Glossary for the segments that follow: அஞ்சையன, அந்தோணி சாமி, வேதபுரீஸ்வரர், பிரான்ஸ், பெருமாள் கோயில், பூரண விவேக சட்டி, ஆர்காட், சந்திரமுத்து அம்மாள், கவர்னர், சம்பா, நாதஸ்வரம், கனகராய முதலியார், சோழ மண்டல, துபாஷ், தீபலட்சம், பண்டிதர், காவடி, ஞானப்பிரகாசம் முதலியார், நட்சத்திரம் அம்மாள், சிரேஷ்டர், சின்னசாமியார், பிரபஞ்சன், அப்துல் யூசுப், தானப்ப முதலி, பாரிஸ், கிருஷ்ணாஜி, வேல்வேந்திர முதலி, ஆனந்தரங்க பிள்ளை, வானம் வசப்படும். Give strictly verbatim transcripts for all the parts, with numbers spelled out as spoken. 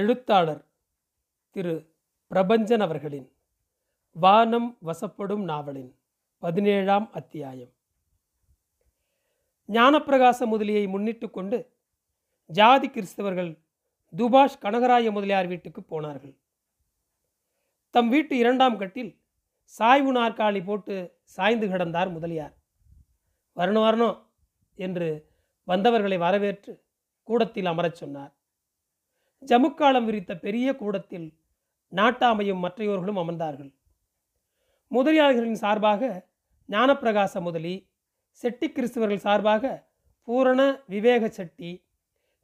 எழுத்தாளர் திரு பிரபஞ்சன் அவர்களின் வானம் வசப்படும் நாவலின் பதினேழாம் அத்தியாயம். ஞானப்பிரகாச முதலியை முன்னிட்டு கொண்டு ஜாதி கிறிஸ்தவர்கள் துபாஷ் கனகராய முதலியார் வீட்டுக்கு போனார்கள். தம் வீட்டு இரண்டாம் கட்டில் சாய்வு நாற்காலி போட்டு சாய்ந்து கிடந்தார் முதலியார். வரணும் வரணும் என்று வந்தவர்களை வரவேற்று கூடத்தில் அமரச் சொன்னார். ஜமுக்காலம் விரித்த பெரிய கூடத்தில் நாட்டாமையும் மற்றையோர்களும் அமர்ந்தார்கள். முதலியார்களின் சார்பாக ஞானப்பிரகாச முதலி, செட்டி கிறிஸ்தவர்கள் சார்பாக பூரண விவேக சட்டி,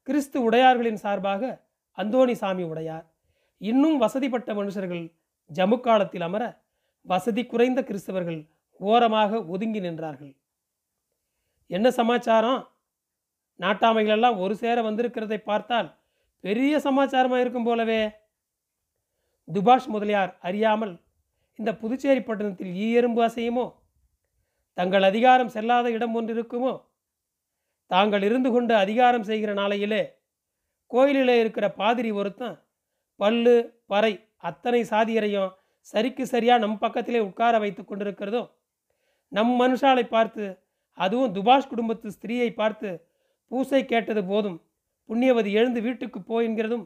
கிறிஸ்து உடையார்களின் சார்பாக அந்தோணி சாமி உடையார், இன்னும் வசதிப்பட்ட மனுஷர்கள் ஜமுக்காலத்தில் அமர, வசதி குறைந்த கிறிஸ்தவர்கள் ஓரமாக ஒதுங்கி நின்றார்கள். என்ன சமாச்சாரம்? நாட்டாமைகளெல்லாம் ஒரு சேர வந்திருக்கிறதை பார்த்தால் பெரிய சமாச்சாரமாக இருக்கும் போலவே. துபாஷ் முதலியார் அறியாமல் இந்த புதுச்சேரி பட்டணத்தில் ஈ எறும்பு அசையுமோ, தங்கள் அதிகாரம் செல்லாத இடம் ஒன்று இருக்குமோ, தாங்கள் இருந்து கொண்டு அதிகாரம் செய்கிற நாளையிலே கோயிலிலே இருக்கிற பாதிரி ஒருத்தன் பல்லு பறை அத்தனை சாதியரையும் சரிக்கு சரியாக நம் பக்கத்திலே உட்கார வைத்து கொண்டிருக்கிறதும், நம் மனுஷாலை பார்த்து, அதுவும் துபாஷ் குடும்பத்து ஸ்திரீயை பார்த்து பூசை கேட்டது போதும், புண்ணியவதி எழுந்து வீட்டுக்கு போயின்கிறதும்,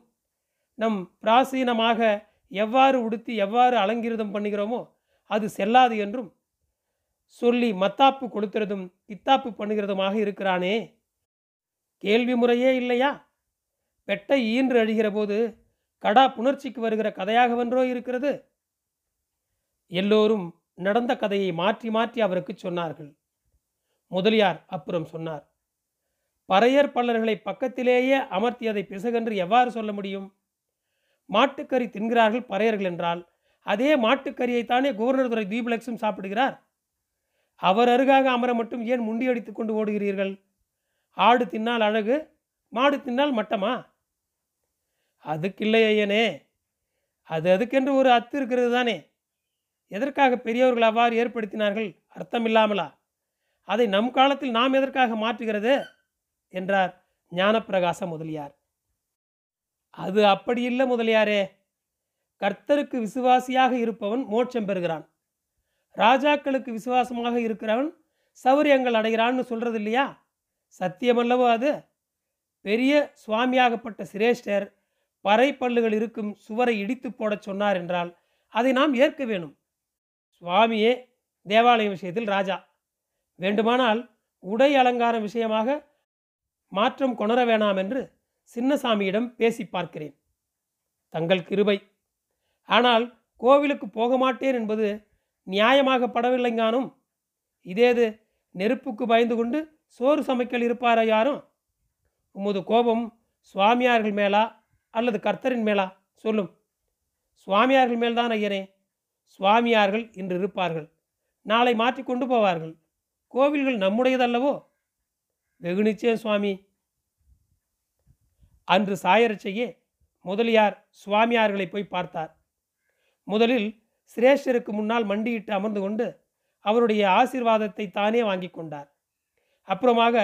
நம் பிராசீனமாக எவ்வாறு உடுத்தி எவ்வாறு அலங்கிருதம் பண்ணுகிறோமோ அது செல்லாது என்றும் சொல்லி மத்தாப்பு கொடுக்கிறதும் கித்தாப்பு பண்ணுகிறதுமாக இருக்கிறானே, கேள்வி முறையே இல்லையா? பெட்டை ஈன்று அழிகிற போது கடா புணர்ச்சிக்கு வருகிற கதையாகவென்றோ இருக்கிறது. எல்லோரும் நடந்த கதையை மாற்றி மாற்றி அவருக்கு சொன்னார்கள். முதலியார் அப்புறம் சொன்னார், பறையர் பல்லர்களை பக்கத்திலேயே அமர்த்தியதை பிசகென்று எவ்வாறு சொல்ல முடியும்? மாட்டுக்கறி தின்கிறார்கள் பறையர்கள் என்றால், அதே மாட்டுக்கறியைத்தானே கவர்னர் துறை தீபலட்சம் சாப்பிடுகிறார். அவர் அருகாக அமர மட்டும் ஏன் முண்டியடித்து கொண்டு ஓடுகிறீர்கள்? ஆடு தின்னால் அழகு, மாடு தின்னால் மட்டமா? அதுக்கில்லை ஐயனே, அது அதுக்கென்று ஒரு அத்து இருக்கிறது தானே. எதற்காக பெரியவர்கள் அவ்வாறு ஏற்படுத்தினார்கள்? அர்த்தம் இல்லாமலா? அதை நம் காலத்தில் நாம் எதற்காக மாற்றுகிறது என்றார் ஞானப்பிரகாச முதலியார். அது அப்படி இல்லை முதலியாரே. கர்த்தருக்கு விசுவாசியாக இருப்பவன் மோட்சம் பெறுகிறான், ராஜாக்களுக்கு விசுவாசமாக இருக்கிறவன் சௌரியங்கள் அடைகிறான்னு சொல்கிறது இல்லையா? சத்தியமல்லவோ அது. பெரிய சுவாமியாகப்பட்ட சிரேஷ்டர் பறை பல்லுகள் இருக்கும் சுவரை இடித்து போட சொன்னார் என்றால் அதை நாம் ஏற்க வேணும். சுவாமியே தேவாலய விஷயத்தில் ராஜா, வேண்டுமானால் உடை அலங்காரம் விஷயமாக மாற்றம் கொணர வேணாம் என்று சின்னசாமியிடம் பேசி பார்க்கிறேன். தங்கள் கிருபை. ஆனால் கோவிலுக்கு போக மாட்டேன் என்பது நியாயமாக படவில்லைங்கானும். இதேது நெருப்புக்கு பயந்து கொண்டு சோறு சமைக்கல் இருப்பாரா யாரும்? உமது கோபம் சுவாமியார்கள் மேலா அல்லது கர்த்தரின் மேலா? சொல்லும். சுவாமியார்கள் மேல்தான் ஐயனே. சுவாமியார்கள் இன்று இருப்பார்கள், நாளை மாற்றி கொண்டு போவார்கள். கோவில்கள் நம்முடையதல்லவோ? வெகு நிச்சயம் சுவாமி. அன்று சாயரட்சையே முதலியார் சுவாமியார்களை போய் பார்த்தார். முதலில் சிரேஷ்டருக்கு முன்னால் மண்டியிட்டு அமர்ந்து கொண்டு அவருடைய ஆசீர்வாதத்தை தானே வாங்கி கொண்டார். அப்புறமாக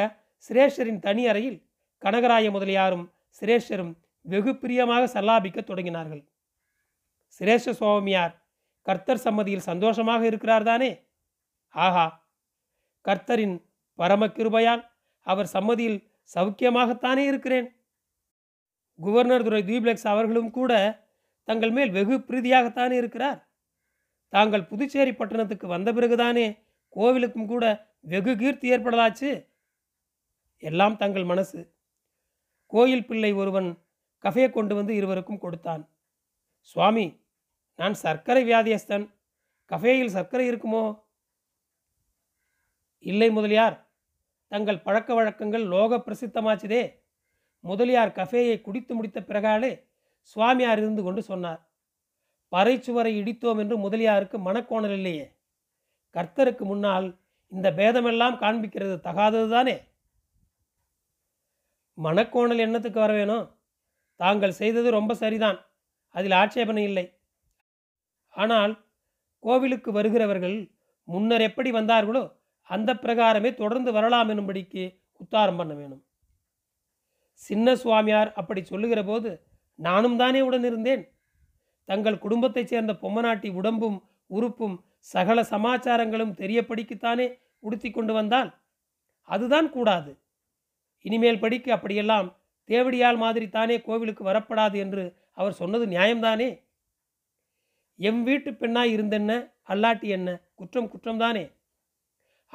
சிரேஷ்டரின் தனி அறையில் கனகராய முதலியாரும் சிரேஷ்டரும் வெகு பிரியமாக சல்லாபிக்க தொடங்கினார்கள். சிரேஷ்ட சுவாமியார் கர்த்தர் சம்மதியில் சந்தோஷமாக இருக்கிறார் தானே. ஆஹா, கர்த்தரின் பரம கிருபையால் அவர் சம்மதியில் சௌக்கியமாகத்தானே இருக்கிறேன். குவர்னர் துரை தீப்லெக்ஸ் அவர்களும் கூட தங்கள் மேல் வெகு பிரீதியாகத்தானே இருக்கிறார். தாங்கள் புதுச்சேரி பட்டணத்துக்கு வந்த பிறகுதானே கோவிலுக்கும் கூட வெகு கீர்த்தி ஏற்படலாச்சு. எல்லாம் தங்கள் மனசு. கோயில் பிள்ளை ஒருவன் கஃபே கொண்டு வந்து இருவருக்கும் கொடுத்தான். சுவாமி, நான் சர்க்கரை வியாதியஸ்தன், கஃபேயில் சர்க்கரை இருக்குமோ? இல்லை முதலியார், தங்கள் பழக்க வழக்கங்கள் லோக பிரசித்தமாச்சுதே. முதலியார் கஃபேயை குடித்து முடித்த பிறகாலே சுவாமியார் இருந்து கொண்டு சொன்னார், பறைச்சுவரை இடித்தோம் என்று முதலியாருக்கு மனக்கோணல் இல்லையே. கர்த்தருக்கு முன்னால் இந்த பேதமெல்லாம் காண்பிக்கிறது தகாதது தானே. மனக்கோணல் என்னத்துக்கு வர வேணும்? தாங்கள் செய்தது ரொம்ப சரிதான், அதில் ஆட்சேபனை இல்லை. ஆனால் கோவிலுக்கு வருகிறவர்கள் முன்னர் எப்படி வந்தார்களோ அந்த பிரகாரமே தொடர்ந்து வரலாம் எனும்படிக்கு உத்தாரம் பண்ண வேணும். சின்ன சுவாமியார் அப்படி சொல்லுகிற போது நானும் தானே உடன் இருந்தேன். தங்கள் குடும்பத்தைச் சேர்ந்த பொம்மநாட்டி உடம்பும் உறுப்பும் சகல சமாச்சாரங்களும் தெரியப்படிக்குத்தானே உடுத்தி கொண்டு வந்தால் அதுதான் கூடாது. இனிமேல் படிக்க அப்படியெல்லாம் தேவடியால் மாதிரி தானே கோவிலுக்கு வரப்படாது என்று அவர் சொன்னது நியாயம்தானே? எம் வீட்டு பெண்ணாய் இருந்தென்ன, அல்லாட்டி என்ன, குற்றம் குற்றம்தானே.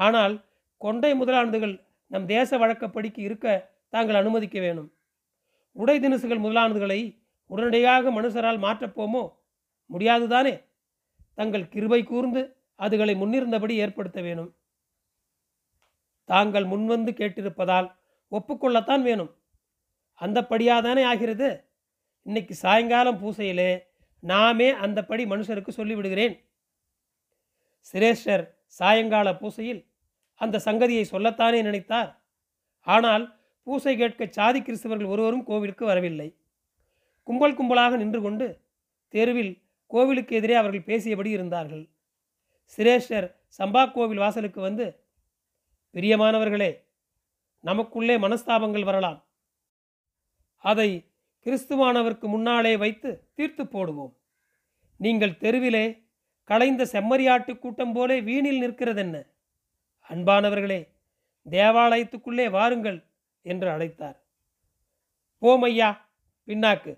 ஆனால் கொண்டை முதலானதுகள் நம் தேச வழக்கப்படிக்கு இருக்க தாங்கள் அனுமதிக்க வேணும். உடை தினசுகள் முதலானதுகளை உடனடியாக மனுஷரால் மாற்றப்போமோ? முடியாதுதானே. தங்கள் கிருபை கூர்ந்து அதுகளை முன்னிருந்தபடி ஏற்படுத்த வேணும். தாங்கள் முன்வந்து கேட்டிருப்பதால் ஒப்புக்கொள்ளத்தான் வேணும். அந்தப்படியாதானே ஆகிறது. இன்னைக்கு சாயங்காலம் பூசையிலே நாமே அந்தப்படி மனுஷருக்கு சொல்லிவிடுகிறேன். சிரேஷ்டர் சாயங்கால பூசையில் அந்த சங்கதியை சொல்லத்தானே நினைத்தார். ஆனால் பூசை கேட்க சாதி கிறிஸ்தவர்கள் ஒருவரும் கோவிலுக்கு வரவில்லை. கும்பல் கும்பலாக நின்று கொண்டு தெருவில் கோவிலுக்கு எதிரே அவர்கள் பேசியபடி இருந்தார்கள். சிரேஷ்டர் சம்பா கோவில் வாசலுக்கு வந்து, பிரியமானவர்களே, நமக்குள்ளே மனஸ்தாபங்கள் வரலாம். அதை கிறிஸ்துவானவருக்கு முன்னாலே வைத்து தீர்த்து போடுவோம். நீங்கள் தெருவிலே கலைந்த செம்மறியாட்டு கூட்டம் போலே வீணில் நிற்கிறதென்ன? அன்பானவர்களே, தேவாலயத்துக்குள்ளே வாருங்கள் என்று அழைத்தார். போமையா பின்னாக்கு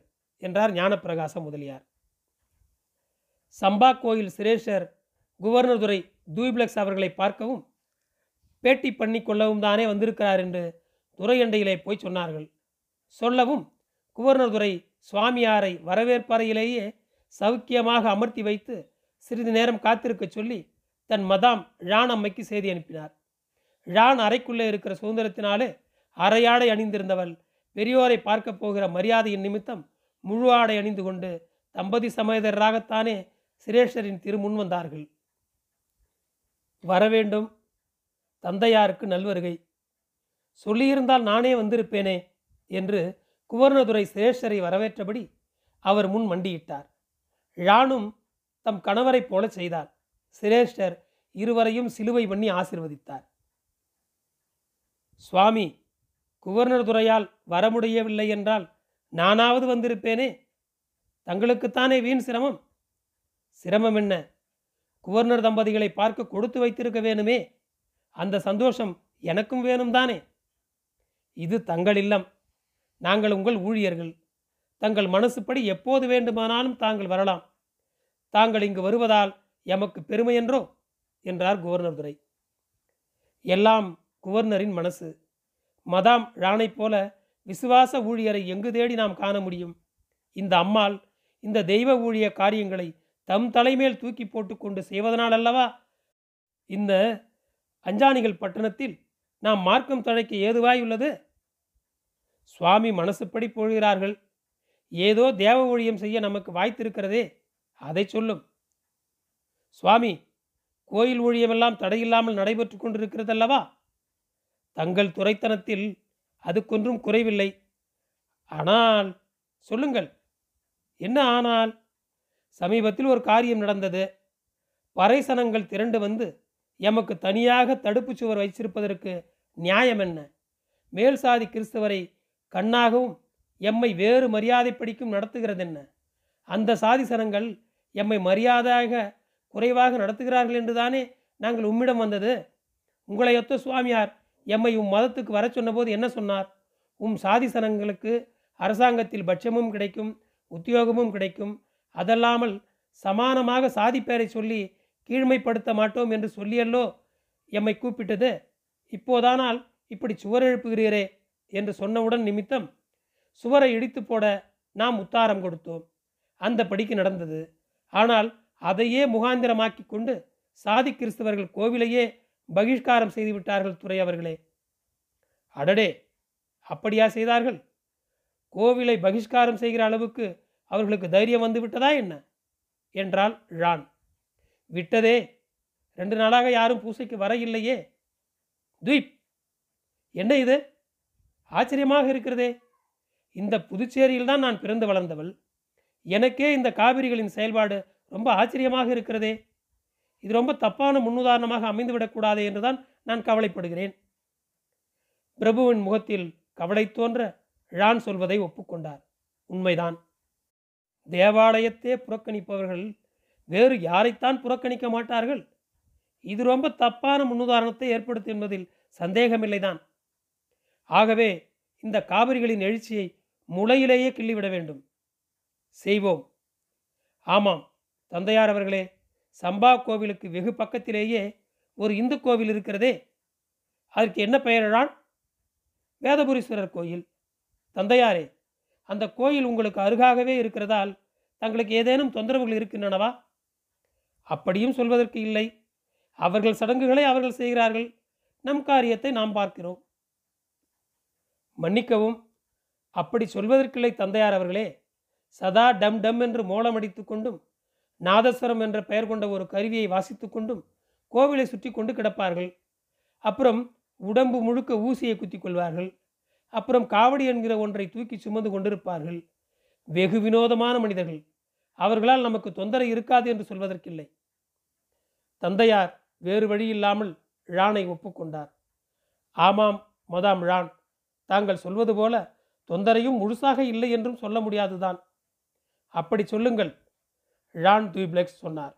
என்றார் ஞானப்பிரகாசம் முதலியார். சம்பா கோயில் சிரேஷ்டர் கவர்னர் துறை தூப்ளக்ஸ் அவர்களை பார்க்கவும் பேட்டி பண்ணி கொள்ளவும் தானே வந்திருக்கிறார் என்று துறையண்டையிலே போய் சொன்னார்கள். சொல்லவும் கவர்னர் துறை சுவாமியாரை வரவேற்பறையிலேயே சௌக்கியமாக அமர்த்தி வைத்து சிறிது நேரம் காத்திருக்க சொல்லி தன் மதாம் ழான் அம்மைக்கு செய்தி அனுப்பினார். ழான் அறைக்குள்ளே இருக்கிற சுதந்திரத்தினாலே அரையாடை அணிந்திருந்தவள் பெரியோரை பார்க்க போகிற மரியாதையின் நிமித்தம் முழு ஆடை அணிந்து கொண்டு தம்பதி சமேதராகத்தானே சிரேஷ்டரின் திருமுன் வந்தார்கள். வரவேண்டும், தந்தையாருக்கு நல்வருகை. சொல்லியிருந்தால் நானே வந்திருப்பேனே என்று குவர்னதுரை சிரேஷ்டரை வரவேற்றபடி அவர் முன் மண்டியிட்டார். ழானும் தம் கணவரை போல செய்தார். சிரேஷ்டர் இருவரையும் சிலுவை பண்ணி ஆசிர்வதித்தார். சுவாமி, குவர்னர் துறையால் வர முடியவில்லை என்றால் நானாவது வந்திருப்பேனே. தங்களுக்குத்தானே வீண் சிரமம். சிரமம் என்ன? குவர்னர் தம்பதிகளை பார்க்க கொடுத்து வைத்திருக்க வேணுமே. அந்த சந்தோஷம் எனக்கும் வேணும் தானே. இது தங்கள் இல்லம், நாங்கள் உங்கள் ஊழியர்கள். தங்கள் மனசுப்படி எப்போது வேண்டுமானாலும் தாங்கள் வரலாம். தாங்கள் இங்கு வருவதால் எமக்கு பெருமையென்றோ என்றார் கவர்னர் துரை. எல்லாம் கவர்னரின் மனசு. மதாம் ராணை போல விசுவாச ஊழியரை எங்கு தேடி நாம் காண முடியும்? இந்த அம்மாள் இந்த தெய்வ ஊழிய காரியங்களை தம் தலைமேல் தூக்கி போட்டு கொண்டு செய்வதனால் அல்லவா இந்த அஞ்சானிகள் பட்டணத்தில் நாம் மார்க்கம் தழைக்க ஏதுவாயுள்ளது. சுவாமி மனசுப்படி போகிறார்கள். ஏதோ தேவ ஊழியம் செய்ய நமக்கு வாய்த்திருக்கிறதே, அதை சொல்லும். சுவாமி, கோயில் ஊழியமெல்லாம் தடையில்லாமல் நடைபெற்று கொண்டிருக்கிறதல்லவா? தங்கள் துரைத்தனத்தில் அதுக்கொன்றும் குறைவில்லை. ஆனால் சொல்லுங்கள். என்ன ஆனால்? சமீபத்தில் ஒரு காரியம் நடந்தது. பறைசனங்கள் திரண்டு வந்து எமக்கு தனியாக தடுப்பு சுவர் வைத்திருப்பதற்கு நியாயம் என்ன? மேல் சாதி கிறிஸ்தவரை கண்ணாகவும் எம்மை வேறு மரியாதை படிக்கும் நடத்துகிறது என்ன? அந்த சாதி சனங்கள் எம்மை மரியாதையாக குறைவாக நடத்துகிறார்கள் என்றுதானே நாங்கள் உம்மிடம் வந்தது. உங்களையொத்த சுவாமியார் எம்மை உம் மதத்துக்கு வர சொன்னபோது என்ன சொன்னார்? உம் சாதி சனங்களுக்கு அரசாங்கத்தில் பட்சமும் கிடைக்கும், உத்தியோகமும் கிடைக்கும், அதல்லாமல் சமானமாக சாதி பெயரை சொல்லி கீழ்மைப்படுத்த மாட்டோம் என்று சொல்லியல்லோ எம்மை கூப்பிட்டது. இப்போதானால் இப்படி சுவர் எழுப்புகிறீரே என்று சொன்னவுடன் நிமித்தம் சுவரை இடித்து போட நாம் உத்தாரம் கொடுத்தோம். அந்த படிக்கு நடந்தது. ஆனால் அதையே முகாந்திரமாக்கி கொண்டு சாதி கிறிஸ்தவர்கள் கோவிலையே பகிஷ்காரம் செய்துவிட்டார்கள் துரை அவர்களே. அடடே, அப்படியா செய்தார்கள்? கோவிலை பகிஷ்காரம் செய்கிற அளவுக்கு அவர்களுக்கு தைரியம் வந்து விட்டதா என்ன என்றால் ழான். விட்டதே, ரெண்டு நாளாக யாரும் பூசைக்கு வர இல்லையே. துய்ப், என்ன இது? ஆச்சரியமாக இருக்கிறதே. இந்த புதுச்சேரியில் தான் நான் பிறந்து வளர்ந்தவள். எனக்கே இந்த காவிரிகளின் செயல்பாடு ரொம்ப ஆச்சரியமாக இருக்கிறதே. இது ரொம்ப தப்பான முன்னுதாரணமாக அமைந்துவிடக்கூடாது என்றுதான் நான் கவலைப்படுகிறேன். பிரபுவின் முகத்தில் கவலை தோன்ற ழான் சொல்வதை ஒப்புக்கொண்டார். உண்மைதான், தேவாலயத்தை புறக்கணிப்பவர்கள் வேறு யாரைத்தான் புறக்கணிக்க மாட்டார்கள்? இது ரொம்ப தப்பான முன்னுதாரணத்தை ஏற்படுத்தும் என்பதில் சந்தேகமில்லைதான். ஆகவே இந்த காவிரிகளின் எழுச்சியை முளையிலேயே கிள்ளிவிட வேண்டும். செய்வோம். ஆமாம் தந்தையார் அவர்களே, சம்பா கோவிலுக்கு வெகு பக்கத்திலேயே ஒரு இந்து கோவில் இருக்கிறதே, அதற்கு என்ன பெயரிடான்? வேதபுரீஸ்வரர் கோயில். தந்தையாரே, அந்த கோயில் உங்களுக்கு அருகாகவே இருக்கிறதால் தங்களுக்கு ஏதேனும் தொந்தரவுகள் இருக்கின்றனவா? அப்படியும் சொல்வதற்கு இல்லை. அவர்கள் சடங்குகளை அவர்கள் செய்கிறார்கள், நம் காரியத்தை நாம் பார்க்கிறோம். மன்னிக்கவும், அப்படி சொல்வதற்கில்லை தந்தையார் அவர்களே. சதா டம் டம் என்று மோளமடித்து கொண்டும் நாதஸ்வரம் என்ற பெயர் கொண்ட ஒரு கருவியை வாசித்து கொண்டும் கோவிலை சுற்றி கொண்டு கிடப்பார்கள். அப்புறம் உடம்பு முழுக்க ஊசியை குத்தி கொள்வார்கள். அப்புறம் காவடி என்கிற ஒன்றை தூக்கி சுமந்து கொண்டிருப்பார்கள். வெகு வினோதமான மனிதர்கள். அவர்களால் நமக்கு தொந்தரவு இருக்காது என்று சொல்வதற்கில்லை. தந்தையார் வேறு வழியில்லாமல் ழானை ஒப்புக்கொண்டார். ஆமாம் மதாம் ழான், தாங்கள் சொல்வது போல தொந்தரையும் முழுசாக இல்லை என்றும் சொல்ல முடியாதுதான். அப்படி சொல்லுங்கள், ழான் துய்ப்ளெக்ஸ் சொன்னார்.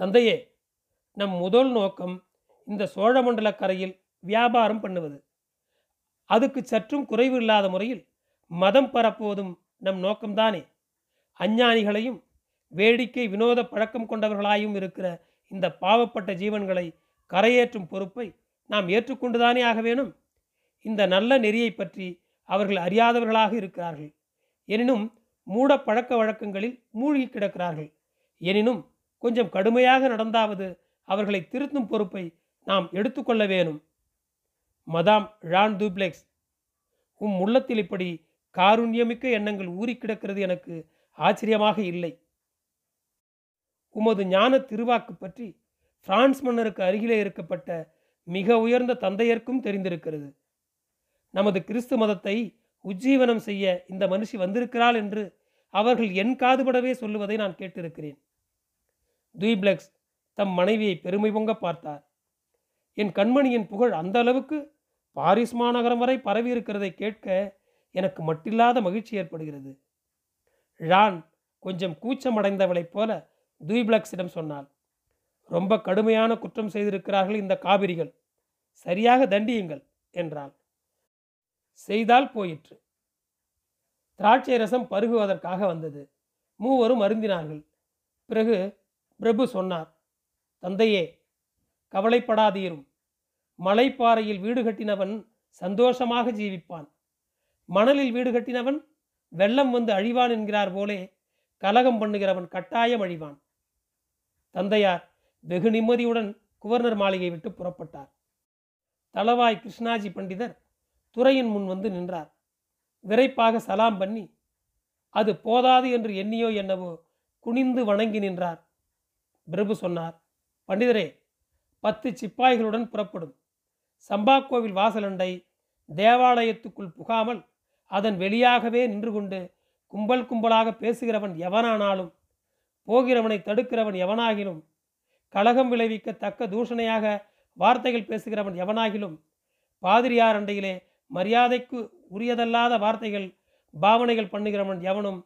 தந்தையே, நம் முதல் நோக்கம் இந்த சோழ மண்டல கரையில் வியாபாரம் பண்ணுவது. அதுக்கு சற்றும் குறைவு இல்லாத முறையில் மதம் பரப்புவதும் நம் நோக்கம்தானே. அஞ்ஞானிகளையும் வேடிக்கை வினோத பழக்கம் கொண்டவர்களாயும் இருக்கிற இந்த பாவப்பட்ட ஜீவன்களை கரையேற்றும் பொறுப்பை நாம் ஏற்றுக்கொண்டுதானே ஆக வேணும். இந்த நல்ல நெறியை பற்றி அவர்கள் அறியாதவர்களாக இருக்கிறார்கள். எனினும் மூட பழக்க வழக்கங்களில் மூழ்கி கிடக்கிறார்கள். எனினும் கொஞ்சம் கடுமையாக நடந்தாவது அவர்களை திருத்தும் பொறுப்பை நாம் எடுத்துக்கொள்ள வேணும். மதாம் ழான் துப்ளெக்ஸ், உம் உள்ளத்தில் இப்படி காருண்யமிக்க எண்ணங்கள் ஊறி கிடக்கிறது எனக்கு ஆச்சரியமாக இல்லை. உமது ஞான திருவாக்கு பற்றி பிரான்ஸ் மன்னருக்கு அருகிலே இருக்கப்பட்ட மிக உயர்ந்த தந்தையர்க்கும் தெரிந்திருக்கிறது. நமது கிறிஸ்து மதத்தை உஜ்ஜீவனம் செய்ய இந்த மனுஷி வந்திருக்கிறாள் என்று அவர்கள் என் காதுபடவே சொல்லுவதை நான் கேட்டிருக்கிறேன். துய்ப்ளெக்ஸ் தம் மனைவியை பெருமை பொங்க பார்த்தார். என் கண்மணியின் புகழ் அந்த அளவுக்கு பாரிஸ் மாநகரம் வரை பரவி இருக்கிறதை கேட்க எனக்கு மட்டில்லாத மகிழ்ச்சி ஏற்படுகிறது. ழான் கொஞ்சம் கூச்சமடைந்தவளைப் போல துய்ப்ளெக்ஸிடம் சொன்னாள். ரொம்ப கடுமையான குற்றம் செய்திருக்கிறார்கள் இந்த காவிரிகள், சரியாக தண்டியுங்கள் என்றாள். செய்தால் போயிற்று. திராட்சை ரசம் பருகுவதற்காக வந்தது. மூவரும் அருந்தினார்கள். பிறகு பிரபு சொன்னார். தந்தையே, கவலைப்படாதீரும். மலைப்பாறையில் வீடு கட்டினவன் சந்தோஷமாக ஜீவிப்பான். மணலில் வீடு கட்டினவன் வெள்ளம் வந்து அழிவான் என்கிறார் போலே கலகம் பண்ணுகிறவன் கட்டாயம் அழிவான். தந்தையார் வெகு நிம்மதியுடன் கவர்னர் மாளிகை விட்டு புறப்பட்டார். தளவாய் கிருஷ்ணாஜி பண்டிதர் துறையின் முன் வந்து நின்றார். விரைப்பாக சலாம் பண்ணி அது போதாது என்று எண்ணியோ என்னவோ குனிந்து வணங்கி நின்றார். பிரபு சொன்னார். பண்டிதரே, பத்து சிப்பாய்களுடன் புறப்படும். சம்பா கோவில் வாசலண்டை தேவாலயத்துக்குள் புகாமல் அதன் வெளியாகவே நின்று கொண்டு கும்பல் கும்பலாக பேசுகிறவன் எவனானாலும், போகிறவனை தடுக்கிறவன் எவனாகிலும், கலகம் விளைவிக்க தக்க தூஷணையாக வார்த்தைகள் பேசுகிறவன் எவனாகிலும், பாதிரியார் அண்டையிலே மரியாதைக்கு உரியதல்லாத வார்த்தைகள் பாவனைகள் பண்ணுகிறவன் எவனும்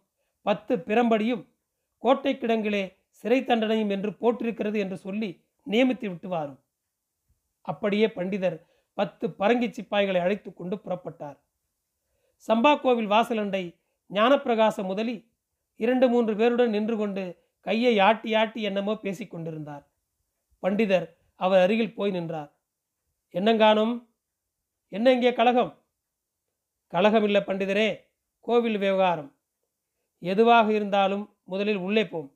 பத்து பிரம்படியும் கோட்டை கிடங்கிலே சிறை தண்டனையும் என்று போட்டிருக்கிறது என்று சொல்லி நியமித்து விட்டுவாரும். அப்படியே பண்டிதர் பத்து பரங்கி சிப்பாய்களை அழைத்து கொண்டு புறப்பட்டார். சம்பா கோவில் வாசலண்டை ஞானப்பிரகாசம் முதலி இரண்டு மூன்று பேருடன் நின்று கொண்டு கையை ஆட்டி ஆட்டி என்னமோ பேசி கொண்டிருந்தார். பண்டிதர் அவர் அருகில் போய் நின்றார். என்னங்கானும், என்ன இங்கே கலகம்? கலகம் இல்லை பண்டிதரே, கோவில் விவகாரம். எதுவாக இருந்தாலும் முதலில் உள்ளே போம்,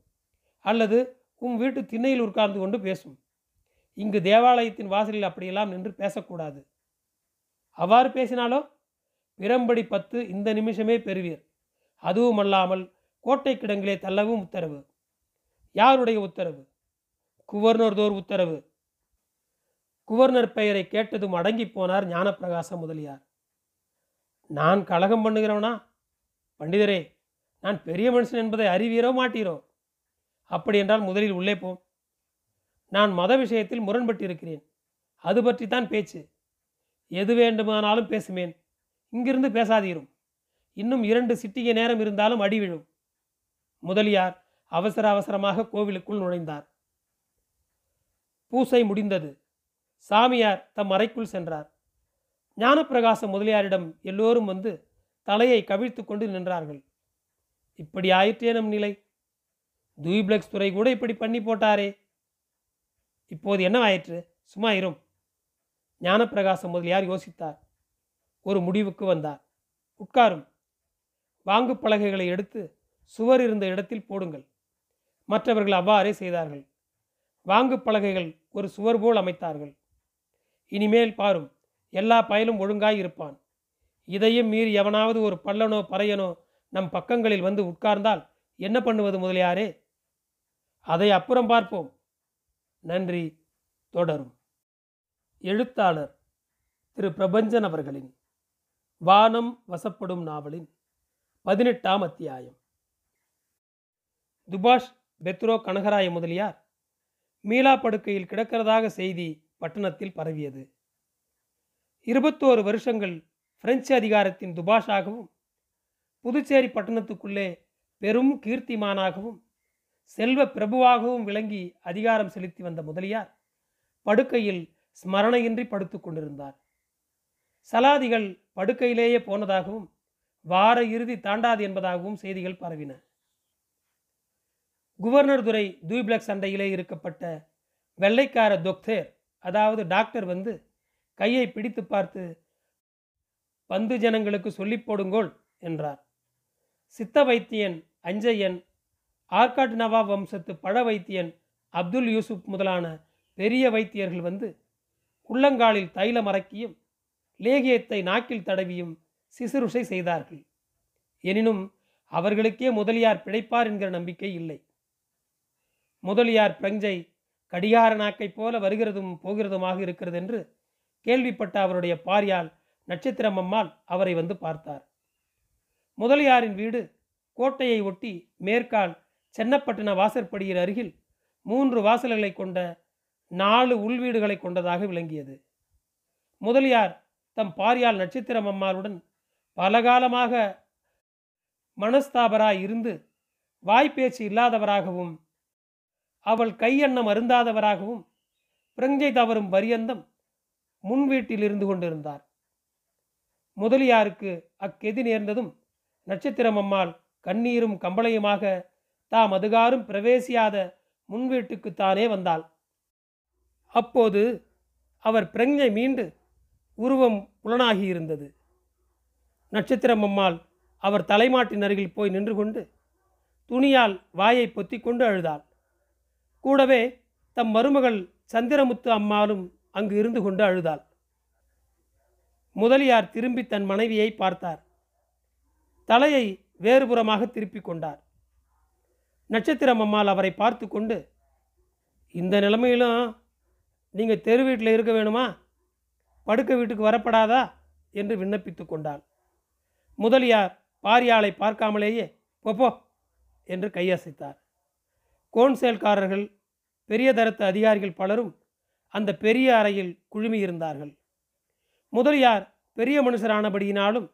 அல்லது உன் வீட்டு திண்ணையில் உட்கார்ந்து கொண்டு பேசும். இங்கு தேவாலயத்தின் வாசலில் அப்படியெல்லாம் நின்று பேசக்கூடாது. அவ்வாறு பேசினாலோ பிரம்படி பத்து இந்த நிமிஷமே பெறுவீர். அதுவுமல்லாமல் கோட்டை கிடங்கிலே தள்ளவும் உத்தரவு. யாருடைய உத்தரவு? குவர்னர்தோர் உத்தரவு. குவர்னர் பெயரை கேட்டதும் அடங்கி போனார் ஞானப்பிரகாசம் முதலியார். நான் கலகம் பண்ணுகிறவனா? பண்டிதரே, நான் பெரிய மனுஷன் என்பதை அறிவீரோ மாட்டீரோ? அப்படி என்றால் முதலில் உள்ளே போம். நான் மத விஷயத்தில் முரண்பட்டு இருக்கிறேன், அது பற்றி தான் பேச்சு. எது வேண்டுமானாலும் பேசுமேன், இங்கிருந்து பேசாதீரும். இன்னும் இரண்டு சிட்டிகை நேரம் இருந்தாலும் அடி விழும். முதலியார் அவசர அவசரமாக கோவிலுக்குள் நுழைந்தார். பூசை முடிந்தது. சாமியார் தம் அறைக்குள் சென்றார். ஞானப்பிரகாசம் முதலியாரிடம் எல்லோரும் வந்து தலையை கவிழ்த்து கொண்டு நின்றார்கள். இப்படி ஆயிற்றே நம் நிலை, தூய்பிளக்ஸ் துறை கூட இப்படி பண்ணி போட்டாரே, இப்போது என்ன ஆயிற்று, சும்மா இரும். ஞானப்பிரகாசம் முதலியார் யோசித்தார். ஒரு முடிவுக்கு வந்தார். உட்காரும், வாங்கு பலகைகளை எடுத்து சுவர் இருந்த இடத்தில் போடுங்கள். மற்றவர்கள் அவ்வாறே செய்தார்கள். வாங்கு பலகைகள் ஒரு சுவர் போல் அமைத்தார்கள். இனிமேல் பாரும், எல்லா பயலும் ஒழுங்காய் இருப்பான். இதையும் மீறி எவனாவது ஒரு பள்ளனோ பறையனோ நம் பக்கங்களில் வந்து உட்கார்ந்தால் என்ன பண்ணுவது முதலியாரே? அதை அப்புறம் பார்ப்போம். நன்றி. தொடரும். எழுத்தாளர் திரு பிரபஞ்சன் அவர்களின் வானம் வசப்படும் நாவலின் பதினெட்டாம் அத்தியாயம். துபாஷ் பெத்ரோ கனகராய முதலியார் மீளா படுக்கையில் கிடக்கிறதாக செய்தி பட்டணத்தில் பரவியது. இருபத்தோரு வருஷங்கள் பிரெஞ்சு அதிகாரத்தின் துபாஷாகவும் புதுச்சேரி பட்டணத்துக்குள்ளே பெரும் கீர்த்திமானாகவும் செல்வ பிரபுவாகவும் விளங்கி அதிகாரம் செலுத்தி வந்த முதலியார் படுக்கையில் ஸ்மரணையின்றி படுத்து கொண்டிருந்தார். சலாதிகள் படுக்கையிலேயே போனதாகவும் வார இறுதி தாண்டாது என்பதாகவும் செய்திகள் பரவின. குவர்னர் துறை தூய்பிளக் சண்டையிலே இருக்கப்பட்ட வெள்ளைக்கார தொக்தேர், அதாவது டாக்டர், வந்து கையை பிடித்து பார்த்து பந்து ஜனங்களுக்கு சொல்லி போடுங்கோள் என்றார். சித்த வைத்தியன் அஞ்சையன், ஆர்காட் நவாப் வம்சத்து பழ வைத்தியன் அப்துல் யூசுப் முதலான பெரிய வைத்தியர்கள் வந்து உள்ளங்காலில் தைல மறக்கியும் லேகியத்தை நாக்கில் தடவியும் சிசுருஷை செய்தார்கள். எனினும் அவர்களுக்கே முதலியார் பிழைப்பார் என்கிற நம்பிக்கை இல்லை. முதலியார் பிரஞ்சை கடிகார நாக்கைப் போல வருகிறதும் போகிறதுமாக இருக்கிறது என்று கேள்விப்பட்ட அவருடைய பாரியால் நட்சத்திரம் அம்மாள் அவரை வந்து பார்த்தார். முதலியாரின் வீடு கோட்டையை ஒட்டி மேற்கால் சென்னப்பட்டின வாசற்படியின் அருகில் மூன்று வாசல்களை கொண்ட நாலு உள்வீடுகளை கொண்டதாக விளங்கியது. முதலியார் தம் பாரியால் நட்சத்திரம் அம்மாளுடன் பலகாலமாக மனஸ்தாபராய் இருந்து வாய்ப்பேச்சு இல்லாதவராகவும் அவள் கையெண்ணம் அருந்தாதவராகவும் பிரஞ்சை தவறும் பரியந்தம் முன் வீட்டில் இருந்து கொண்டிருந்தார். முதலியாருக்கு அக்கெதி நேர்ந்ததும் நட்சத்திரம் அம்மாள் கண்ணீரும் கம்பளையுமாக தாம் அதுகாரும் பிரவேசியாத முன்வீட்டுக்கு தானே வந்தாள். அப்போது அவர் பிரஞ்சை மீண்டு உருவம் புலனாகியிருந்தது. நட்சத்திரம் அம்மாள் அவர் தலைமாட்டின் அருகில் போய் நின்று கொண்டு துணியால் வாயை பொத்தி கொண்டு அழுதாள். கூடவே தம் மருமகள் சந்திரமுத்து அம்மாளும் அங்கு இருந்து கொண்டு அழுதாள். முதலியார் திரும்பி தன் மனைவியை பார்த்தார். தலையை வேறுபுறமாக திருப்பி கொண்டார். நட்சத்திரம் அம்மாள் அவரை பார்த்து கொண்டு, இந்த நிலைமையிலும் நீங்கள் தெரு வீட்டில் இருக்க வேணுமா, படுக்க வீட்டுக்கு வரப்படாதா என்று விண்ணப்பித்து கொண்டாள். முதலியார் பாரியாளை பார்க்காமலேயே போப்போ என்று கையசைத்தார். கோன்சேல்காரர்கள், பெரிய தரத்து அதிகாரிகள் பலரும் அந்த பெரிய அறையில் குழுமியிருந்தார்கள். முதலியார் பெரிய மனுஷரானபடியினாலும்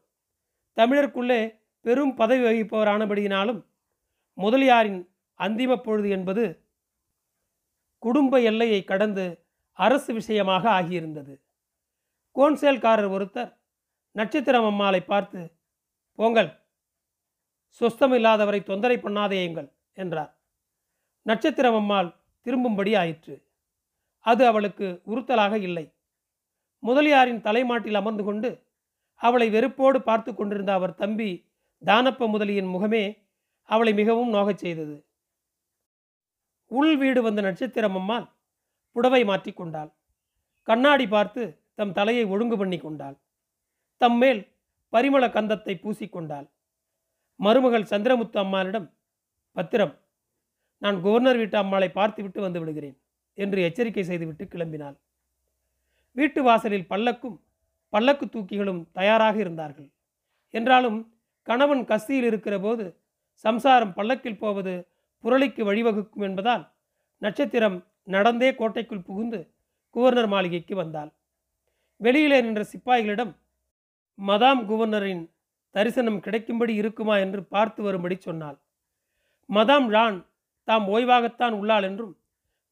தமிழருக்குள்ளே பெரும் பதவி வகிப்பவரானபடியினாலும் முதலியாரின் அந்திம பொழுது என்பது குடும்ப எல்லையை கடந்து அரசு விஷயமாக ஆகியிருந்தது. கோன்சேல்காரர் ஒருத்தர் நட்சத்திரம் அம்மாளை பார்த்து, போங்கள், சொஸ்தம் இல்லாதவரை தொந்தரை பண்ணாதேயுங்கள் என்றார். நட்சத்திரம் அம்மாள் திரும்பும்படி ஆயிற்று. அது அவளுக்கு உறுத்தலாக இல்லை. முதலியாரின் தலைமாட்டில் அமர்ந்து கொண்டு அவளை வெறுப்போடு பார்த்து கொண்டிருந்த அவர் தம்பி தானப்ப முதலியின் முகமே அவளை மிகவும் நோகச் செய்தது. உள் வீடு வந்த நட்சத்திரம் அம்மாள் புடவை மாற்றி கொண்டாள். கண்ணாடி பார்த்து தம் தலையை ஒழுங்கு பண்ணி கொண்டாள். தம்மேல் பரிமள கந்தத்தை பூசிக்கொண்டாள். மருமகள் சந்திரமுத்து அம்மாளிடம், பத்திரம், நான் கவர்னர் வீட்டு அம்மாளை பார்த்துவிட்டு வந்து விடுகிறேன் என்று எச்சரிக்கை செய்துவிட்டு கிளம்பினாள். வீட்டு வாசலில் பல்லக்கும் பல்லக்கு தூக்கிகளும் தயாராக இருந்தார்கள். என்றாலும் கணவன் கசியில் இருக்கிற போது சம்சாரம் பல்லக்கில் போவது புரளிக்கு வழிவகுக்கும் என்பதால் நட்சத்திரம் நடந்தே கோட்டைக்குள் புகுந்து கவர்னர் மாளிகைக்கு வந்தாள். வெளியிலே நின்ற சிப்பாய்களிடம் மதாம் கவர்னரின் தரிசனம் கிடைக்கும்படி இருக்குமா என்று பார்த்து வரும்படி சொன்னாள். மதாம் ரான் தாம் ஓய்வாகத்தான் உள்ளாள் என்றும்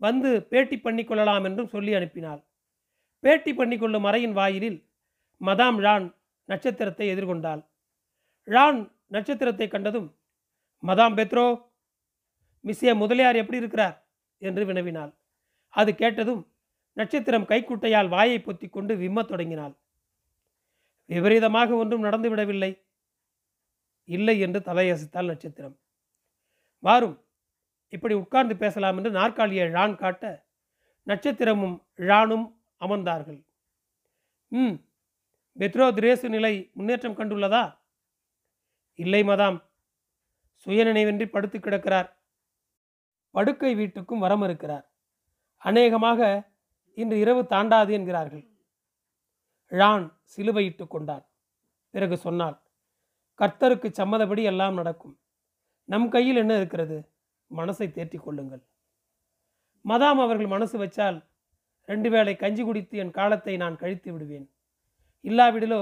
வந்து பேட்டி பண்ணி கொள்ளலாம் என்றும் சொல்லி அனுப்பினாள். பேட்டி பண்ணி கொள்ளும் அறையின் வாயிலில் மதாம் ரான் நட்சத்திரத்தை எதிர்கொண்டாள். ரான் நட்சத்திரத்தை கண்டதும், மதாம் பெத்ரோ, மிஸ்ஸே முதலியார் எப்படி இருக்கிறார் என்று வினவினாள். அது கேட்டதும் நட்சத்திரம் கைக்குட்டையால் வாயை பொத்தி கொண்டு விம்மத் தொடங்கினாள். விபரீதமாக ஒன்றும் நடந்துவிடவில்லை, இல்லை என்று தலையசைத்தாள் நட்சத்திரம். வாரும், இப்படி உட்கார்ந்து பேசலாம் என்று நாற்காலியை ரான் காட்ட நட்சத்திரமும் ரானும் அமர்ந்தார்கள். ம் பெத்ரோ திரேசு நிலை முன்னேற்றம் கண்டுள்ளதா? இல்லை மதாம், சுயநினைவின்றி படுத்து கிடக்கிறார். படுக்கை வீட்டுக்கும் வரம் இருக்கிறார். அநேகமாக இன்று இரவு தாண்டாது என்கிறார்கள். ரான் சிலுவையிட்டு கொண்டாள். பிறகு சொன்னாள், கர்த்தருக்கு சம்மதபடி எல்லாம் நடக்கும். நம் கையில் என்ன இருக்கிறது? மனசை தேற்றி கொள்ளுங்கள் மதாம். அவர்கள் மனசு வச்சால் ரெண்டு வேளை கஞ்சி குடித்து என் காலத்தை நான் கழித்து விடுவேன். இல்லாவிடிலோ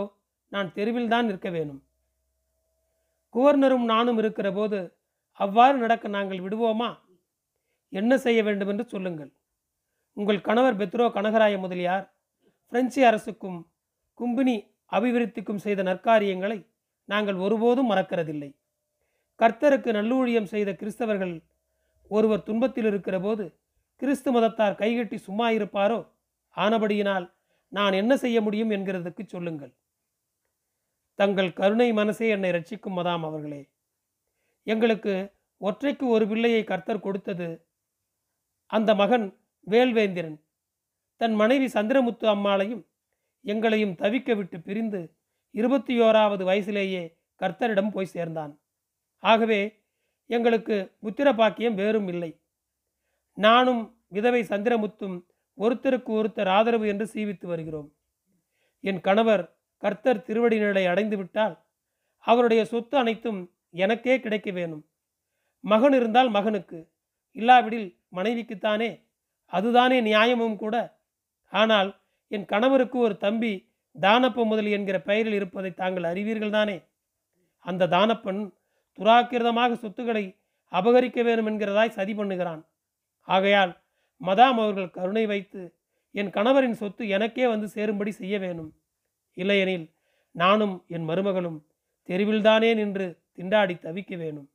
நான் தெருவில் தான் இருக்க வேணும். கவர்னரும் நானும் இருக்கிற போது அவ்வாறு நடக்க நாங்கள் விடுவோமா? என்ன செய்ய வேண்டும் என்று சொல்லுங்கள். உங்கள் கணவர் பெத்ரோ கனகராய முதலியார் பிரெஞ்சு அரசுக்கும் கும்பினி அபிவிருத்திக்கும் செய்த நற்காரியங்களை நாங்கள் ஒருபோதும் மறக்கிறதில்லை. கர்த்தருக்கு நல்லூழியம் செய்த கிறிஸ்தவர்கள் ஒருவர் துன்பத்தில் இருக்கிற போது கிறிஸ்து மதத்தார் கைகட்டி சும்மா இருப்பாரோ? ஆனபடியினால் நான் என்ன செய்ய முடியும் என்கிறதுக்கு சொல்லுங்கள். தங்கள் கருணை மனசே என்னை ரட்சிக்கும் மதாம் அவர்களே. எங்களுக்கு ஒற்றைக்கு ஒரு பிள்ளையை கர்த்தர் கொடுத்தது. அந்த மகன் வேல்வேந்திரன் தன் மனைவி சந்திரமுத்து அம்மாளையும் எங்களையும் தவிக்க விட்டு பிரிந்து இருபத்தி ஓராவது வயசிலேயே கர்த்தரிடம் போய் சேர்ந்தான். ஆகவே எங்களுக்கு புத்திர பாக்கியம் வேறும் இல்லை. நானும் விதவை சந்திரமுத்தும் ஒருத்தருக்கு ஒருத்தர் ஆதரவு என்று சீவித்து வருகிறோம். என் கணவர் கர்த்தர் திருவடி நிலை அடைந்து விட்டால் அவருடைய சொத்து அனைத்தும் எனக்கே கிடைக்க வேணும். மகன் இருந்தால் மகனுக்கு, இல்லாவிடில் மனைவிக்குத்தானே. அதுதானே நியாயமும் கூட. ஆனால் என் கணவருக்கு ஒரு தம்பி தானப்ப முதலி என்கிற பெயரில் இருப்பதை தாங்கள் அறிவீர்கள் தானே. அந்த தானப்பன் துராக்கிரதமாக சொத்துக்களை அபகரிக்க வேணும் என்கிறதாய் சதி பண்ணுகிறான். ஆகையால் மதாம் அவர்கள் கருணை வைத்து என் கணவரின் சொத்து எனக்கே வந்து சேரும்படி செய்ய வேணும். இல்லையெனில் நானும் என் மருமகளும் தெருவில்தானே நின்று திண்டாடி தவிக்க வேணும்.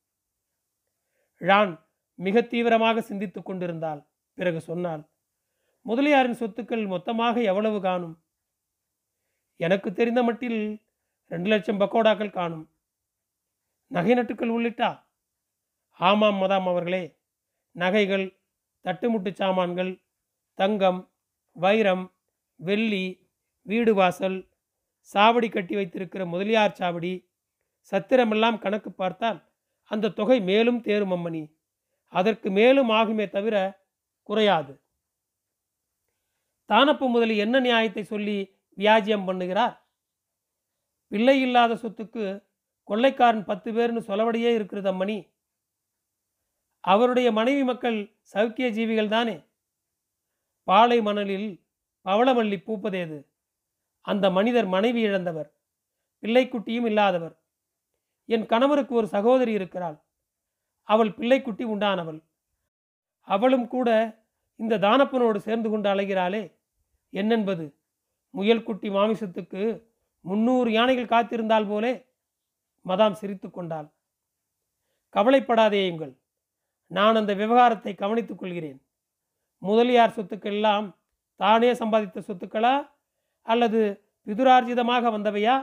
ரான் மிக தீவிரமாக சிந்தித்து கொண்டிருந்தாள். பிறகு சொன்னாள், முதலியாரின் சொத்துக்கள் மொத்தமாக எவ்வளவு காணும்? எனக்கு தெரிந்த மட்டில் ரெண்டு லட்சம் பக்கோடாக்கள் காணும். நகை நட்டுக்கள் உள்ளிட்டா? ஆமாம் மதாம் அவர்களே, நகைகள், தட்டுமுட்டு சாமான்கள், தங்கம், வைரம், வெள்ளி, வீடு வாசல், சாவடி கட்டி வைத்திருக்கிற முதலியார் சாவடி, சத்திரமெல்லாம் கணக்கு பார்த்தால் அந்த தொகை மேலும் தேரும் அம்மணி. அதற்கு மேலும் ஆகுமே தவிர குறையாது. தானப்ப முதலில் என்ன நியாயத்தை சொல்லி வியாஜியம் பண்ணுகிறார்? பிள்ளை இல்லாத சொத்துக்கு கொள்ளைக்காரன் பத்து பேர்னு சொலவடியே இருக்கிறது அம்மணி. அவருடைய மனைவி மக்கள் சவுக்கிய ஜீவிகள் தானே. பாலை மணலில் பவளமல்லி பூப்பதேது. அந்த மனிதர் மனைவி இழந்தவர், பிள்ளைக்குட்டியும் இல்லாதவர். என் கணவருக்கு ஒரு சகோதரி இருக்கிறாள். அவள் பிள்ளைக்குட்டி உண்டானவள். அவளும் கூட இந்த தானப்பனோடு சேர்ந்து கொண்டு அலைகிறாளே, என்னென்பது? முயல்குட்டி மாமிசத்துக்கு முன்னூறு யானைகள் காத்திருந்தால் போலே. மதாம் சிரித்து கொண்டாள். கவலைப்படாதேயுங்கள், நான் அந்த விவகாரத்தை கவனித்துக் கொள்கிறேன். முதலியார் சொத்துக்கள் எல்லாம் தானே சம்பாதித்த சொத்துக்களா அல்லது பிதுரார்ஜிதமாக வந்தவையா?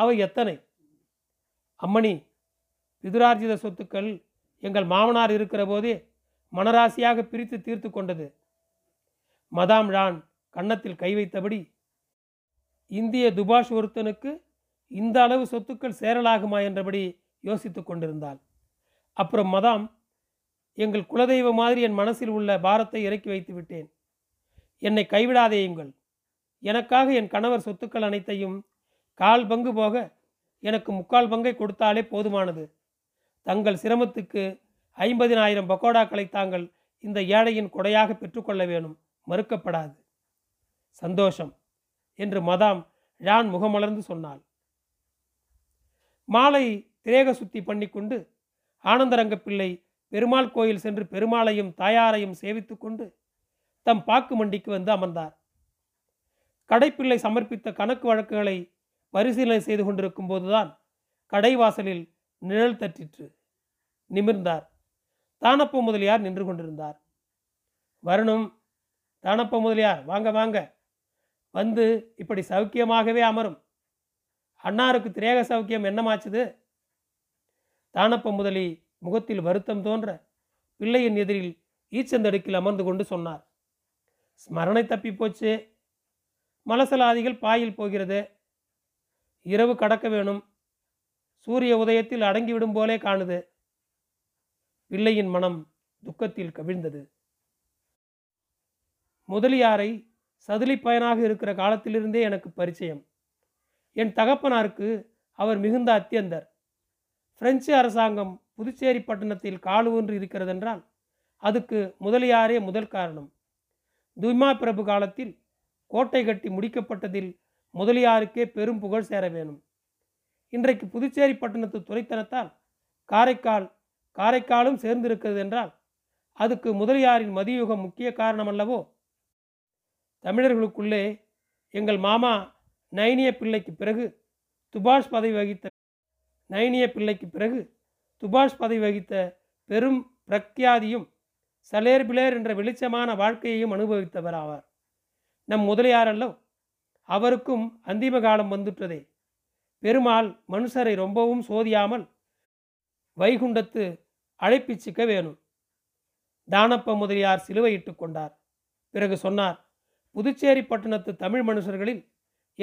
அவை எத்தனை? அம்மணி, பிதுரார்ஜித சொத்துக்கள் எங்கள் மாமனார் இருக்கிற போதே மனராசியாக பிரித்து தீர்த்து கொண்டது. மதாம் ரான் கன்னத்தில் கை வைத்தபடி, இந்திய துபாஷ் ஒருத்தனுக்கு இந்த அளவு சொத்துக்கள் சேரலாகுமா என்றபடி யோசித்து கொண்டிருந்தாள். அப்புறம் மதாம், எங்கள் குலதெய்வ மாதிரி என் மனசில் உள்ள பாரத்தை இறக்கி வைத்து விட்டேன். என்னை கைவிடாதேயுங்கள். எனக்காக என் கணவர் சொத்துக்கள் அனைத்தையும் கால் பங்கு போக எனக்கு முக்கால் பங்கை கொடுத்தாலே போதுமானது. தங்கள் சிரமத்துக்கு ஐம்பதினாயிரம் பக்கோடாக்களை தாங்கள் இந்த ஏழையின் கொடையாக பெற்றுக்கொள்ள வேணும். மறுக்கப்படாது. சந்தோஷம் என்று மதாம் ரான் முகமலர்ந்து சொன்னாள். மாலை திரேக சுத்தி பண்ணிக்கொண்டு ஆனந்தரங்க பிள்ளை பெருமாள் கோயில் சென்று பெருமாளையும் தாயாரையும் சேவித்து கொண்டு தம் பாக்கு மண்டிக்கு வந்து அமர்ந்தார். கடைப்பிள்ளை சமர்ப்பித்த கணக்கு வழக்குகளை பரிசீலனை செய்து கொண்டிருக்கும் போதுதான் கடைவாசலில் நிழல் தட்டிற்று. நிமிர்ந்தார். தானப்ப முதலியார் நின்று கொண்டிருந்தார். வரணும் தானப்ப முதலியார், வாங்க வாங்க, வந்து இப்படி சௌக்கியமாகவே அமரும். அன்னாருக்கு திரேக சௌக்கியம் என்னமாச்சுது? தானப்ப முதலி முகத்தில் வருத்தம் தோன்ற பிள்ளையின் எதிரில் ஈச்சந்தடுக்கில் அமர்ந்து கொண்டு சொன்னார். ஸ்மரணை தப்பி போச்சு, மலசலாதிகள் பாயில் போகிறது, இரவு கடக்க வேணும், சூரிய உதயத்தில் அடங்கிவிடும் போலே காணுது. பிள்ளையின் மனம் துக்கத்தில் கவிழ்ந்தது. முதலியாரை சதுலி பயனாக இருக்கிற காலத்திலிருந்தே எனக்கு பரிச்சயம். என் தகப்பனாருக்கு அவர் மிகுந்த அத்தியந்தர். பிரெஞ்சு அரசாங்கம் புதுச்சேரி பட்டணத்தில் காலு ஒன்று இருக்கிறதென்றால் அதுக்கு முதலியாரே முதல் காரணம். துய்மா பிரபு காலத்தில் கோட்டை கட்டி முடிக்கப்பட்டதில் முதலியாருக்கே பெரும் புகழ் சேர வேணும். இன்றைக்கு புதுச்சேரி பட்டணத்து துறைத்தனத்தால் காரைக்கால் காரைக்காலும் சேர்ந்திருக்கிறது என்றால் அதுக்கு முதலியாரின் மதியுகம் முக்கிய காரணம் அல்லவோ? தமிழர்களுக்குள்ளே எங்கள் மாமா நைனிய பிள்ளைக்கு பிறகு துபாஷ் பதவி வகித்த நைனிய பிள்ளைக்கு பிறகு துபாஷ் பதவி வகித்த பெரும் பிரக்யாதியும் சலேர்பிளேர் என்ற வெளிச்சமான வாழ்க்கையையும் அனுபவித்தவர் ஆவார் நம் முதலியாரல்லோ. அவருக்கும் அந்திம காலம் வந்துட்டதே. பெருமாள் மனுஷரை ரொம்பவும் சோதியாமல் வைகுண்டத்து அழைப்பிச்சிக்க வேணும். தானப்ப முதலியார் சிலுவையிட்டு கொண்டார். பிறகு சொன்னார், புதுச்சேரி பட்டணத்து தமிழ் மனுஷர்களில்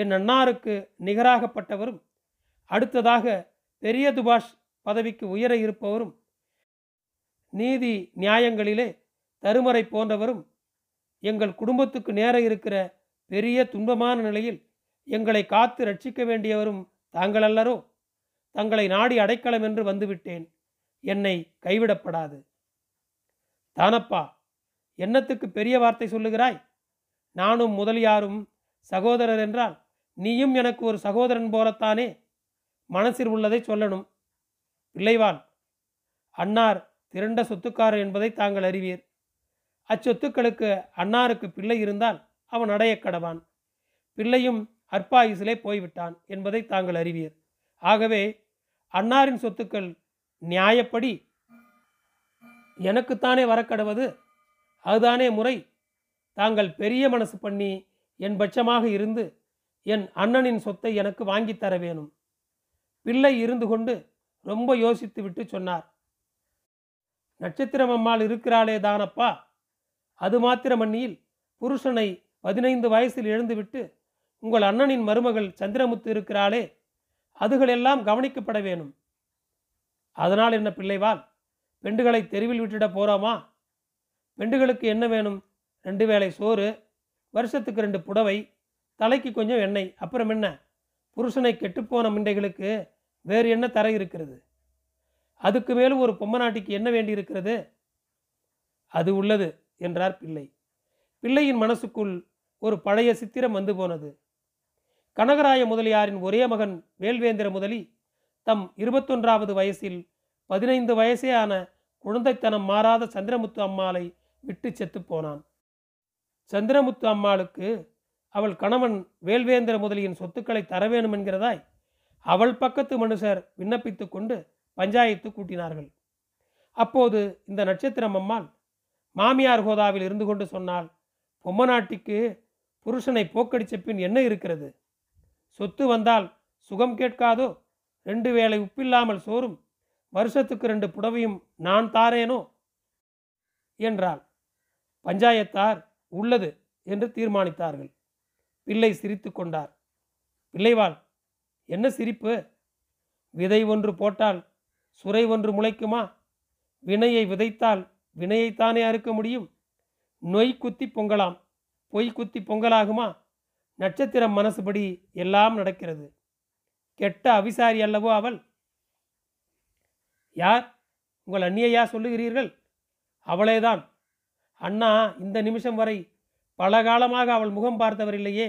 என் அண்ணாருக்கு நிகராகப்பட்டவரும் அடுத்ததாக பெரிய துபாஷ் பதவிக்கு உயர இருப்பவரும் நீதி நியாயங்களிலே தருமறை போன்றவரும் எங்கள் குடும்பத்துக்கு நேர இருக்கிற பெரிய துன்பமான நிலையில் எங்களை காத்து ரட்சிக்க வேண்டியவரும் தாங்கள் அல்லரோ. தங்களை நாடி அடைக்கலம் என்று வந்துவிட்டேன், என்னை கைவிடப்படாது. தானப்பா, என்னத்துக்கு பெரிய வார்த்தை சொல்லுகிறாய்? நானும் முதலியாரும் சகோதரர் என்றால் நீயும் எனக்கு ஒரு சகோதரன் போலத்தானே. மனசில் உள்ளதை சொல்லணும். பிள்ளைவாள், அன்னார் திரண்ட சொத்துக்காரர் என்பதை தாங்கள் அறிவீர். அச்சொத்துக்களுக்கு அன்னாருக்கு பிள்ளை இருந்தால் அவன் அடைய கடவான். பிள்ளையும் அற்பாயுசிலே போய்விட்டான் என்பதை தாங்கள் அறிவீர். ஆகவே அன்னாரின் சொத்துக்கள் நியாயப்படி எனக்குத்தானே வரக்கடவது. அதுதானே முறை. தாங்கள் பெரிய மனசு பண்ணி என் பட்சமாக இருந்து என் அண்ணனின் சொத்தை எனக்கு வாங்கி தர வேணும். பிள்ளை இருந்து கொண்டு ரொம்ப யோசித்து விட்டு சொன்னார். நட்சத்திரம் அம்மாள் இருக்கிறாளே தானப்பா, அது மாத்திரமன்னியில் புருஷனை பதினைந்து வயசில் எழுந்துவிட்டு உங்கள் அண்ணனின் மருமகள் சந்திரமுத்து இருக்கிறாளே, அதுகளெல்லாம் கவனிக்கப்பட வேணும். அதனால் என்ன பிள்ளைவாள், பெண்டுகளை தெருவில் விட்டுட போகிறோமா? பெண்டுகளுக்கு என்ன வேணும்? ரெண்டு வேளை சோறு, வருஷத்துக்கு ரெண்டு புடவை, தலைக்கு கொஞ்சம் எண்ணெய், அப்புறம் என்ன? புருஷனை கெட்டுப்போன மிண்டைகளுக்கு வேறு என்ன தர இருக்கிறது? அதுக்கு மேலும் ஒரு பொம்மநாட்டிக்கு என்ன வேண்டியிருக்கிறது? அது உள்ளது என்றார் பிள்ளை. பிள்ளையின் மனசுக்குள் ஒரு பழைய சித்திரம் வந்து போனது. கனகராய முதலியாரின் ஒரே மகன் வேல்வேந்திர முதலி தம் இருபத்தொன்றாவது வயசில் பதினைந்து வயசேயான குழந்தைத்தனம் மாறாத சந்திரமுத்து அம்மாளை விட்டு செத்து போனான். சந்திரமுத்து அம்மாளுக்கு அவள் கணவன் வேல்வேந்திர முதலியின் சொத்துக்களை தர வேணும் என்கிறதாய் அவள் பக்கத்து மனுஷர் விண்ணப்பித்து கொண்டு பஞ்சாயத்து கூட்டினார்கள். அப்போது இந்த நட்சத்திரம் அம்மாள் மாமியார் கோதாவில் இருந்து கொண்டு சொன்னால், பொம்மநாட்டிக்கு புருஷனை போக்கடிச்ச பின் என்ன இருக்கிறது? சொத்து வந்தால் சுகம் கேட்காதோ? ரெண்டு வேளை உப்பில்லாமல் சோறும் வருஷத்துக்கு ரெண்டு புடவையும் நான் தாரேனோ என்றாள். பஞ்சாயத்தார் உள்ளது என்று தீர்மானித்தார்கள். பிள்ளை சிரித்து கொண்டார். பிள்ளைவாள், என்ன சிரிப்பு? விதை ஒன்று போட்டால் சுரை ஒன்று முளைக்குமா? வினையை விதைத்தால் வினையைத்தானே அறுக்க முடியும். நொய் குத்தி பொங்கலாம், பொய் குத்தி பொங்கலாகுமா? நட்சத்திரம் மனசுபடி எல்லாம் நடக்கிறது. கெட்ட அவிசாரி அல்லவோ அவள். யார்? உங்கள் அண்ணியையா சொல்லுகிறீர்கள்? அவளேதான். அண்ணா இந்த நிமிஷம் வரை பல காலமாக அவள் முகம் பார்த்தவரில்லையே,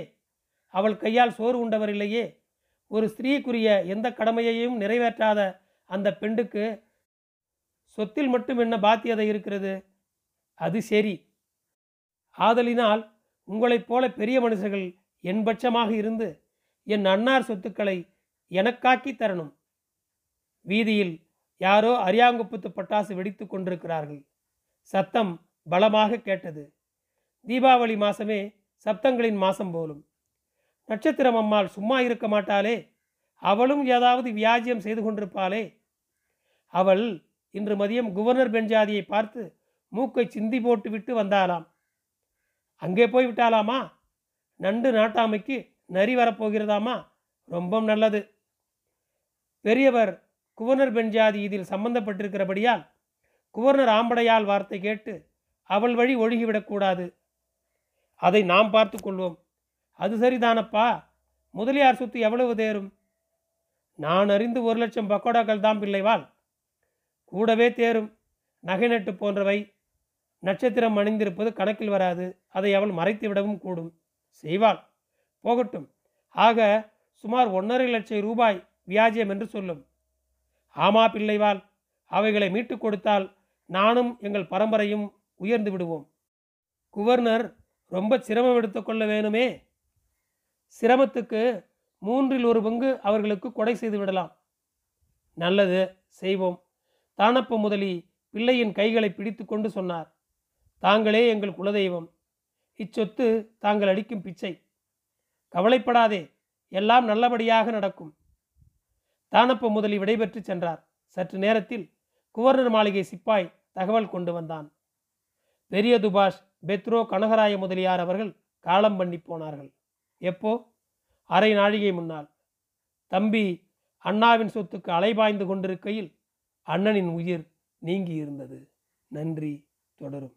அவள் கையால் சோறு உண்டவரில்லையே, ஒரு ஸ்திரீக்குரிய எந்த கடமையையும் நிறைவேற்றாத அந்த பெண்டுக்கு சொத்தில் மட்டும் என்ன பாத்தியதை இருக்கிறது? அது சரி. ஆதலினால் உங்களைப் போல பெரிய மனுஷர்கள் என்பட்சமாக இருந்து என் அன்னார் சொத்துக்களை எனக்காக்கி தரணும். வீதியில் யாரோ அரியாங்குப்பத்து பட்டாசு வெடித்து கொண்டிருக்கிறார்கள். சத்தம் பலமாக கேட்டது. தீபாவளி மாசமே சப்தங்களின் மாசம் போலும். நட்சத்திரம் அம்மாள் சும்மா இருக்க மாட்டாளே, அவளும் ஏதாவது வியாஜியம் செய்து கொண்டிருப்பாளே. அவள் இன்று மதியம் கவர்னர் பெஞ்சாதியை பார்த்து மூக்கை சிந்தி போட்டு விட்டு வந்தாலாம். அங்கே போய்விட்டாலாமா? நண்டு நாட்டாமைக்கு நரி வரப்போகிறதாமா? ரொம்ப நல்லது. பெரியவர் குவர்னர் பெஞ்சாதி இதில் சம்பந்தப்பட்டிருக்கிறபடியால் குவர்னர் ஆம்படையால் வார்த்தை கேட்டு அவள் வழி ஒழுகிவிடக்கூடாது. அதை நாம் பார்த்து கொள்வோம். அது சரிதானப்பா, முதலியார் சொத்து எவ்வளவு தேரும்? நான் அறிந்து ஒரு லட்சம் பக்கோடாக்கள் தான் பிள்ளைவாள். கூடவே தேரும். நகை நட்டு போன்றவை. நட்சத்திரம் அணிந்திருப்பது கணக்கில் வராது. அதை அவள் மறைத்து விடவும் கூடும். செய்வாள், போகட்டும். ஆக சுமார் ஒன்றரை லட்சம் ரூபாய் வியாஜியம் என்று சொல்லும். ஆமா பிள்ளைவாள், அவைகளை மீட்டு கொடுத்தால் நானும் எங்கள் பரம்பரையும் உயர்ந்து விடுவோம். குவர்னர் ரொம்ப சிரமம் எடுத்துக்கொள்ள வேணுமே. சிரமத்துக்கு மூன்றில் ஒரு பங்கு அவர்களுக்கு கொடை செய்து விடலாம். நல்லது, செய்வோம். தானப்ப முதலி பிள்ளையின் கைகளை பிடித்து கொண்டு சொன்னார், தாங்களே எங்கள் குலதெய்வம். இச்சொத்து தாங்கள் அடிக்கும் பிச்சை. கவலைப்படாதே, எல்லாம் நல்லபடியாக நடக்கும். தானப்ப முதலி விடைபெற்று சென்றார். சற்று நேரத்தில் குவர்னர் மாளிகை சிப்பாய் தகவல் கொண்டு வந்தான். பெரிய துபாஷ், பெத்ரோ, கனகராய முதலியார் அவர்கள் காலம் பண்ணி போனார்கள். எப்போ? அரை நாழிகை முன்னால். தம்பி அண்ணாவின் சொத்துக்கு அலைபாய்ந்து கொண்டிருக்கையில் அண்ணனின் உயிர் நீங்கி இருந்தது. நன்றி. தொடரும்.